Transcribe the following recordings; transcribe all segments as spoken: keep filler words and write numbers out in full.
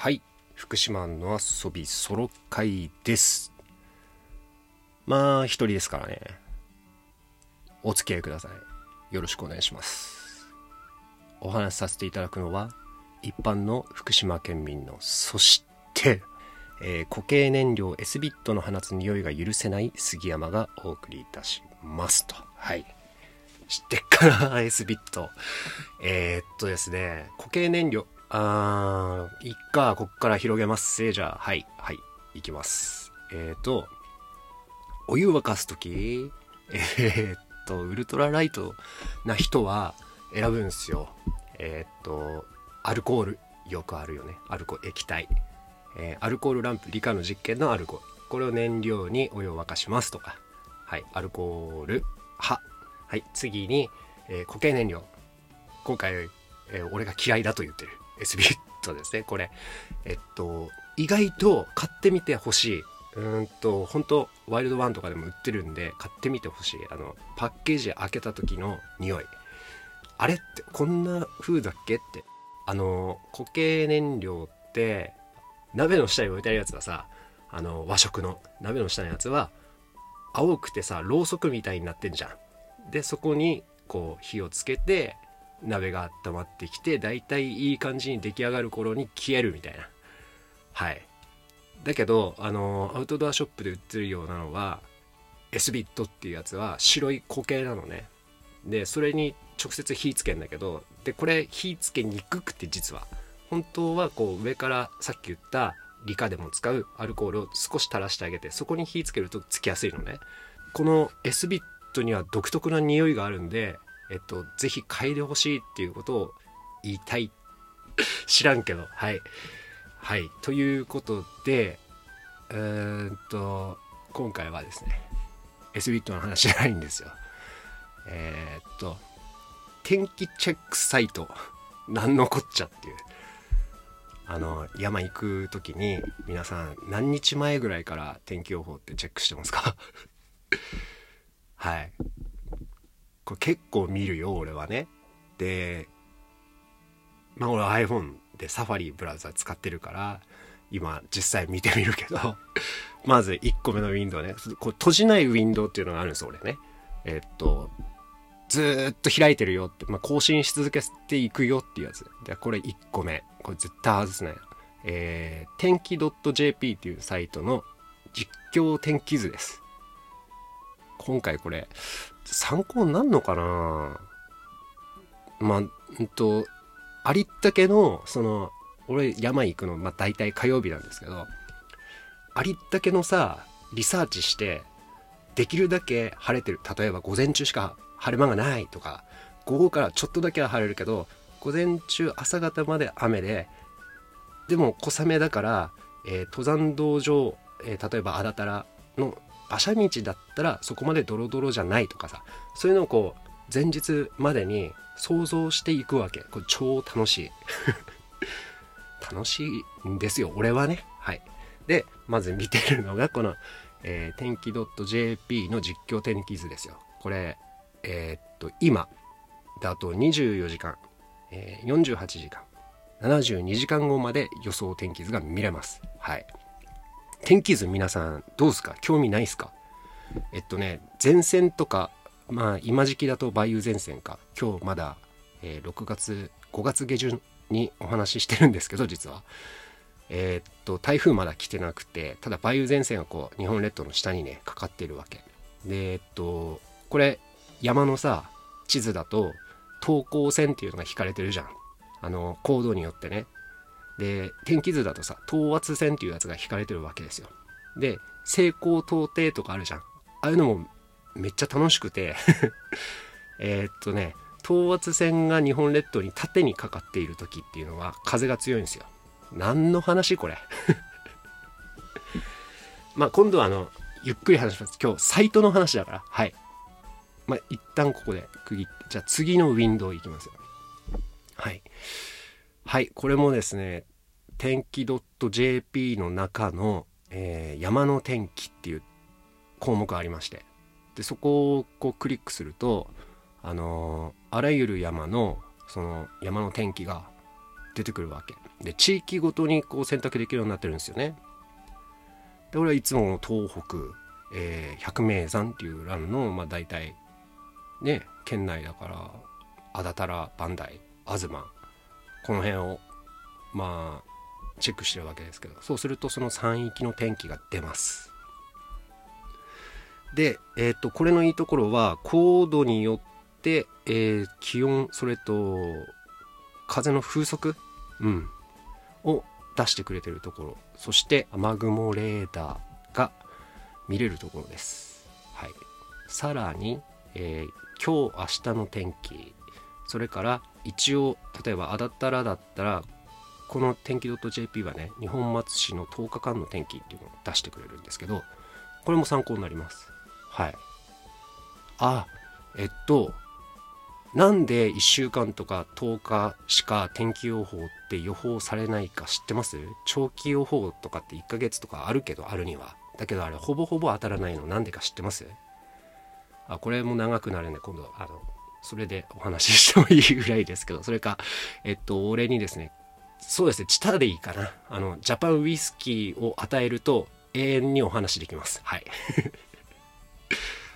はい、福島の遊びソロ会です。まあ一人ですからね。お付き合いください。よろしくお願いします。お話しさせていただくのは一般の福島県民の、そして、えー、固形燃料エスビットの放つ匂いが許せない杉山がお送りいたしますと。はい。知ってっからエスビット。えー、っとですね、固形燃料。あー、いっか、こっから広げます。せーじゃあ、はい、はい、いきます。えーと、お湯沸かすとき、えーっと、ウルトラライトな人は選ぶんすよ。えーっと、アルコール、よくあるよね。アルコール、液体。えー、アルコールランプ、理科の実験のアルコール。これを燃料にお湯を沸かしますとか。はい、アルコール、は。はい、次に、えー、固形燃料。今回、えー、俺が嫌いだと言ってる。エスビットですね。これえっと意外と買ってみてほしい。うーんと本当ワイルドワンとかでも売ってるんで買ってみてほしい。あのパッケージ開けた時の匂い、あれってこんな風だっけって。あの固形燃料って鍋の下に置いてあるやつはさ、あの和食の鍋の下のやつは青くてさ、ろうそくみたいになってんじゃん。でそこにこう火をつけて鍋が温まってきて、だいたいいい感じに出来上がる頃に消えるみたいな。はい。だけど、あのー、アウトドアショップで売ってるようなのは、エスビットっていうやつは白い固形なのね。で、それに直接火つけんだけど、で、これ火つけにくくて実は。本当はこう上からさっき言った理科でも使うアルコールを少し垂らしてあげて、そこに火つけるとつきやすいのね。このエスビットには独特な匂いがあるんで、えっと、ぜひ嗅いでほしいっていうことを言いたい。知らんけど。はい。はい。ということで、うーんと、今回はですね、エスビットの話じゃないんですよ。えー、っと、天気チェックサイト、なんのこっちゃっていう。あの、山行くときに、皆さん何日前ぐらいから天気予報ってチェックしてますか？はい。これ結構見るよ俺はね。でまあ俺は iPhone でサファリブラウザ使ってるから今実際見てみるけどまずいっこめのウィンドウね、こう閉じないウィンドウっていうのがあるんです俺ね。えっとずーっと開いてるよって、まあ、更新し続けていくよっていうやつで、これいっこめ、これ絶対外すなよ。えー、天気 .jp っていうサイトの実況天気図です。今回これ参考になるのかな。まあ、うんと、ありったけの、その、俺山行くの、まあ大体火曜日なんですけど、ありったけのさ、リサーチして、できるだけ晴れてる。例えば午前中しか晴れ間がないとか、午後からちょっとだけは晴れるけど、午前中朝方まで雨で、でも小雨だから、えー、登山道上、えー、例えば安達太良の、馬車道だったらそこまでドロドロじゃないとかさ、そういうのをこう前日までに想像していくわけ。これ超楽しい楽しいんですよ俺はね。はい。でまず見てるのがこの、えー、天気 .jp の実況天気図ですよ。これえー、っと今だとにじゅうよじかん、えー、よんじゅうはちじかん、ななじゅうにじかんごまで予想天気図が見れます。はい。天気図皆さんどうですか？興味ないですか？えっとね、前線とか、まあ今時期だと梅雨前線か、今日まだ、えー、ろくがつ、ごがつ下旬にお話ししてるんですけど、実はえー、っと台風まだ来てなくて、ただ梅雨前線がこう日本列島の下にねかかってるわけで、えっとこれ山のさ地図だと等高線っていうのが引かれてるじゃん、あの高度によってね。で天気図だとさ等圧線っていうやつが引かれてるわけですよ。で西高東低とかあるじゃん。ああいうのもめっちゃ楽しくてえっとね等圧線が日本列島に縦にかかっている時っていうのは風が強いんですよ。何の話これまあ今度はあのゆっくり話します。今日サイトの話だから。はい。まあ一旦ここで区切って、じゃあ次のウィンドウいきますよ。はいはい。これもですね天気 .jp の中の、えー、山の天気っていう項目がありまして、でそこをこうクリックすると、あのー、あらゆる山のその山の天気が出てくるわけで、地域ごとにこう選択できるようになってるんですよね。で俺はいつも東北、えー、百名山っていう欄の、まあ、大体ね県内だから安達太良、磐梯、東、この辺をまあチェックしてるわけですけど、そうするとその山域の天気が出ます。で、えー、とこれのいいところは高度によって、えー、気温、それと風の風速、うん、を出してくれてるところ、そして雨雲レーダーが見れるところです、はい、さらに、えー、今日明日の天気、それから一応例えば安達太良だったらこの天気 .jp はね、二本松市のとおかかんの天気っていうのを出してくれるんですけど、これも参考になります。はい。あ、えっと、なんでいっしゅうかんとかとおかしか天気予報って予報されないか知ってます？長期予報とかっていっかげつとかあるけど、あるには。だけどあれ、ほぼほぼ当たらないの、なんでか知ってます？あ、これも長くなるんで、今度、あの、それでお話ししてもいいぐらいですけど、それか、えっと、俺にですね、そうですね、チタでいいかな。あの、ジャパンウイスキーを与えると永遠にお話できます。はい。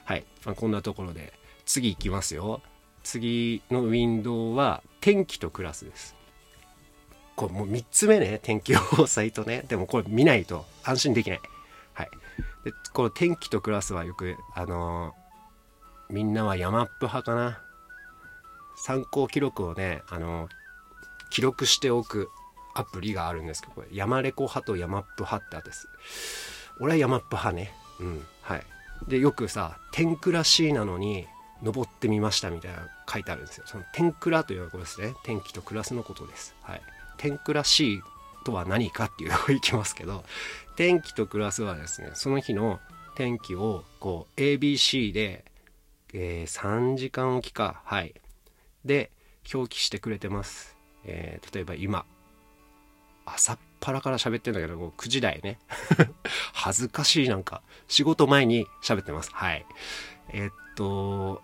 はい。まあ、こんなところで、次いきますよ。次のウィンドウは、天気とクラスです。これもうみっつめね、天気予報サイトね。でもこれ見ないと安心できない。はい。で、この天気とクラスはよく、あのー、みんなは山っぷ派かな。参考記録をね、あのー、記録しておくアプリがあるんですけど、これ山レコ派と山っぷ派ってあったです。俺は山っぷ派ね。うん、はい。でよくさ、天倉シーなのに登ってみましたみたいな書いてあるんですよ。その天倉というのはこれですね、天気とクラスのことです。はい。天倉シーとは何かっていうのをいきますけど、天気とクラスはですね、その日の天気をこう エービーシー で、えー、さんじかんおきか、はい、で表記してくれてます。えー、例えば今朝っぱらから喋ってるんだけど、こうくじ台ね恥ずかしい、なんか仕事前に喋ってます。はい。えー、っと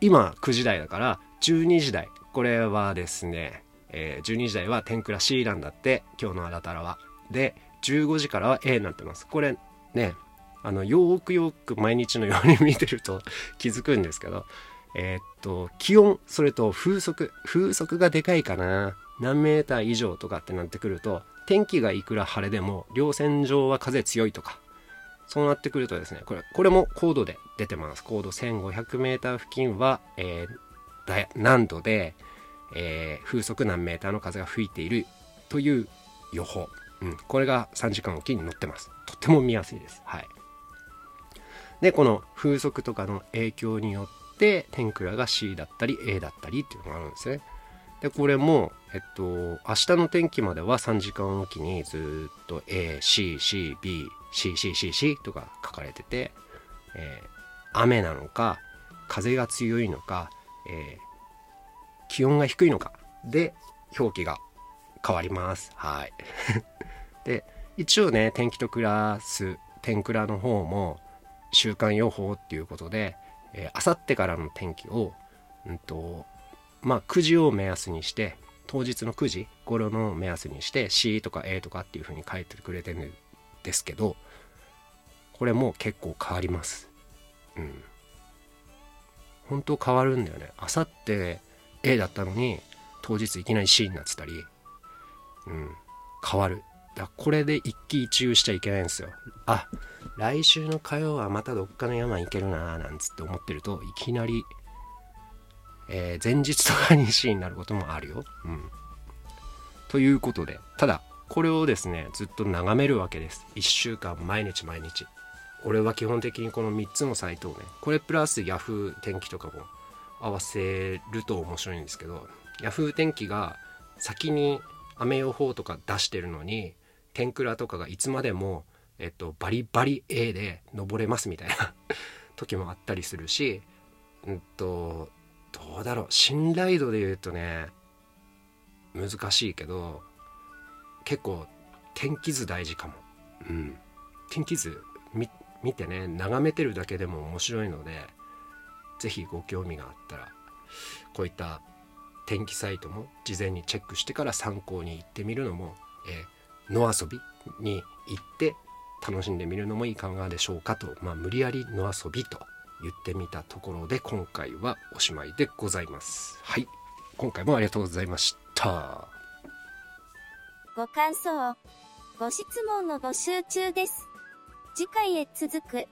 今くじ台だからじゅうにじ台、これはですね、えー、じゅうにじ台は天倉 C なんだって、今日のあだたらは。でじゅうごじからは A になってます。これね、あのよーくよーく毎日のように見てると気づくんですけど、えー、っと気温、それと風速、風速がでかいかな、何メーター以上とかってなってくると、天気がいくら晴れでも稜線上は風強いとか、そうなってくるとですね、これこれも高度で出てます。高度 せんごひゃくメートル 付近は、えー、何度で、えー、風速何メーターの風が吹いているという予報、うん、これがさんじかんおきに載ってます。とっても見やすいです。はい。でこの風速とかの影響によってで天倉が C だったり A だったりっていうのがあるんですね。でこれもえっと明日の天気まではさんじかんおきにずっと エーシーシービーシーシーシーシー とか書かれてて、えー、雨なのか風が強いのか、えー、気温が低いのかで表記が変わります。はいで一応ね、天気とクラス天倉の方も週間予報っていうことで、あさってからの天気を、うんとまあ、くじを目安にして、当日のくじ頃の目安にして C とか A とかっていう風に書いてくれてるんですけど、これも結構変わります。うん、本当変わるんだよね。あさって A だったのに当日いきなり C になってたり、うん、変わる。だこれで一喜一憂しちゃいけないんですよ。あ、来週の火曜はまたどっかの山行けるなーなんつって思ってると、いきなり、えー、前日とかに C になることもあるよ。うん、ということで、ただこれをですねずっと眺めるわけです。いっしゅうかん毎日毎日。俺は基本的にこのみっつのサイトをね、これプラス Yahoo 天気とかも合わせると面白いんですけど、 Yahoo 天気が先に雨予報とか出してるのに、天倉とかがいつまでも、えっと、バリバリ A で登れますみたいな時もあったりするし、うんとどうだろう、信頼度で言うとね難しいけど、結構天気図大事かも。うん、天気図み見てね、眺めてるだけでも面白いので、ぜひご興味があったらこういった天気サイトも事前にチェックしてから参考に行ってみるのも、えー、野遊びに行って楽しんでみるのもいかがでしょうかと、まあ、無理やり野遊びと言ってみたところで今回はおしまいでございます。はい、今回もありがとうございました。ご感想、ご質問の募集中です。次回へ続く。